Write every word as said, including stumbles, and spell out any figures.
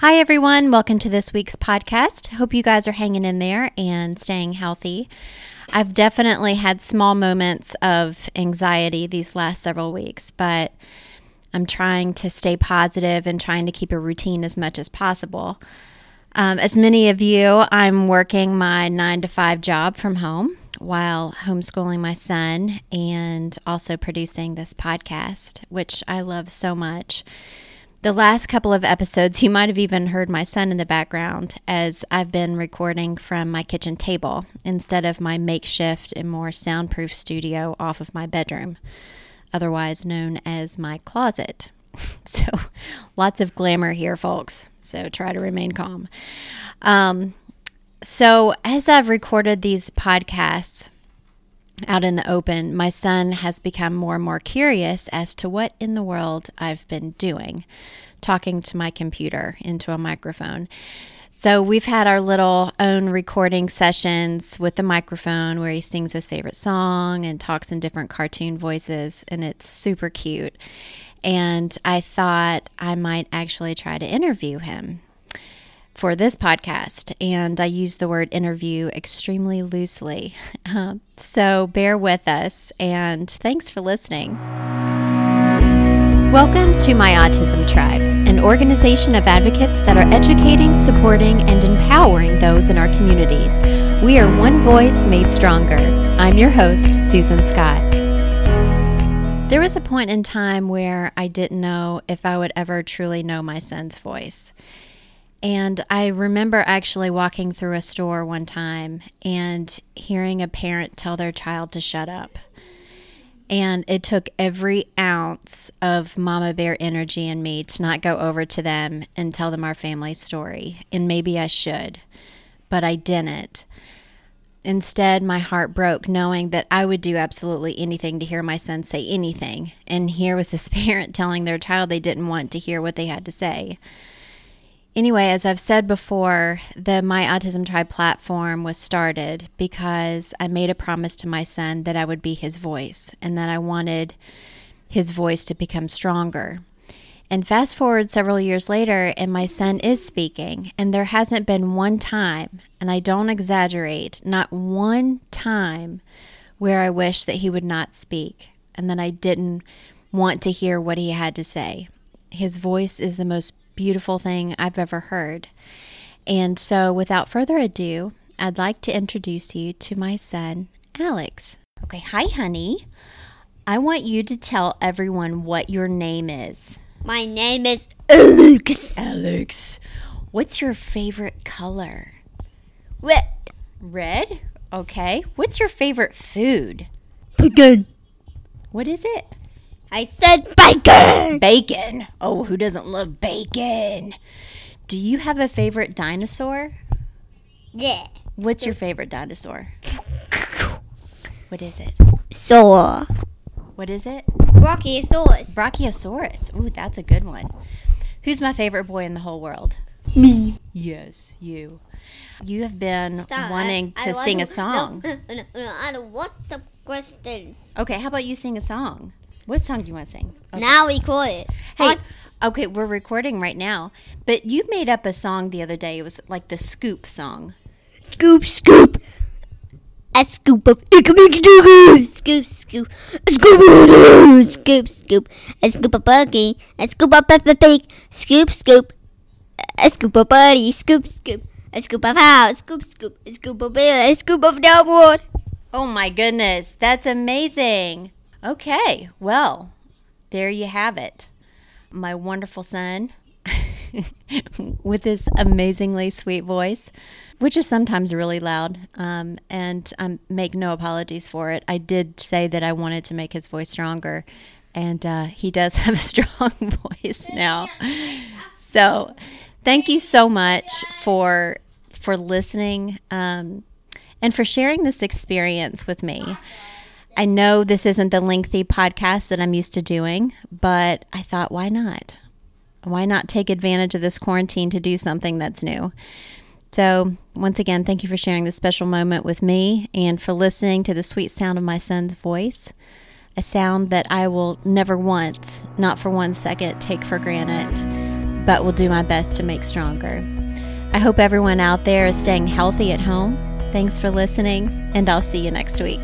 Hi everyone, welcome to this week's podcast. Hope you guys are hanging in there and staying healthy. I've definitely had small moments of anxiety these last several weeks, but I'm trying to stay positive and trying to keep a routine as much as possible. Um, as many of you, I'm working my nine to five job from home while homeschooling my son and also producing this podcast, which I love so much. The last couple of episodes, you might have even heard my son in the background as I've been recording from my kitchen table instead of my makeshift and more soundproof studio off of my bedroom, otherwise known as my closet. So lots of glamour here, folks. So try to remain calm. Um, so as I've recorded these podcasts out in the open, my son has become more and more curious as to what in the world I've been doing, talking to my computer into a microphone. So we've had our little own recording sessions with the microphone where he sings his favorite song and talks in different cartoon voices, and it's super cute. And I thought I might actually try to interview him for this podcast, and I use the word interview extremely loosely. Um, so bear with us, and thanks for listening. Welcome to My Autism Tribe, an organization of advocates that are educating, supporting, and empowering those in our communities. We are one voice made stronger. I'm your host, Susan Scott. There was a point in time where I didn't know if I would ever truly know my son's voice. And I remember actually walking through a store one time and hearing a parent tell their child to shut up. And it took every ounce of mama bear energy in me to not go over to them and tell them our family story. And maybe I should, but I didn't. Instead, my heart broke knowing that I would do absolutely anything to hear my son say anything. And here was this parent telling their child they didn't want to hear what they had to say. Anyway, as I've said before, the My Autism Tribe platform was started because I made a promise to my son that I would be his voice and that I wanted his voice to become stronger. And fast forward several years later, and my son is speaking, and there hasn't been one time, and I don't exaggerate, not one time where I wish that he would not speak and that I didn't want to hear what he had to say. His voice is the most beautiful thing I've ever heard. And so without further ado, I'd like to introduce you to my son, Alex. Okay, hi honey. I want you to tell everyone what your name is. My name is Alex. Alex. What's your favorite color? Red. Red? Okay. What's your favorite food? Bacon. What is it? I said bacon! Bacon. Oh, who doesn't love bacon? Do you have a favorite dinosaur? Yeah. What's your favorite dinosaur? What is it? Saw. What is it? Brachiosaurus. Brachiosaurus. Ooh, that's a good one. Who's my favorite boy in the whole world? Me. Yes, you. You have been Sorry, wanting I, to I sing want, a song. No, no, no, I don't want the questions. Okay, how about you sing a song? What song do you want to sing? Okay. Now record it. Hey, okay, we're recording right now. But you made up a song the other day. It was like the Scoop song. Scoop, scoop. A scoop of icky scoop, scoop. A scoop of scoop, scoop. A scoop of buggy. A scoop of big. Scoop, scoop. A scoop of buddy. Scoop, scoop. A scoop of house. Scoop, scoop. A scoop of beer. A scoop of dogwood. Oh my goodness, that's amazing. Okay, well, there you have it. My wonderful son with this amazingly sweet voice, which is sometimes really loud, um, and I um, make no apologies for it. I did say that I wanted to make his voice stronger, and uh, he does have a strong voice now. So thank you so much for, for listening um, and for sharing this experience with me. I know this isn't the lengthy podcast that I'm used to doing, but I thought, why not? Why not take advantage of this quarantine to do something that's new? So once again, thank you for sharing this special moment with me and for listening to the sweet sound of my son's voice, a sound that I will never once, not for one second, take for granted, but will do my best to make stronger. I hope everyone out there is staying healthy at home. Thanks for listening, and I'll see you next week.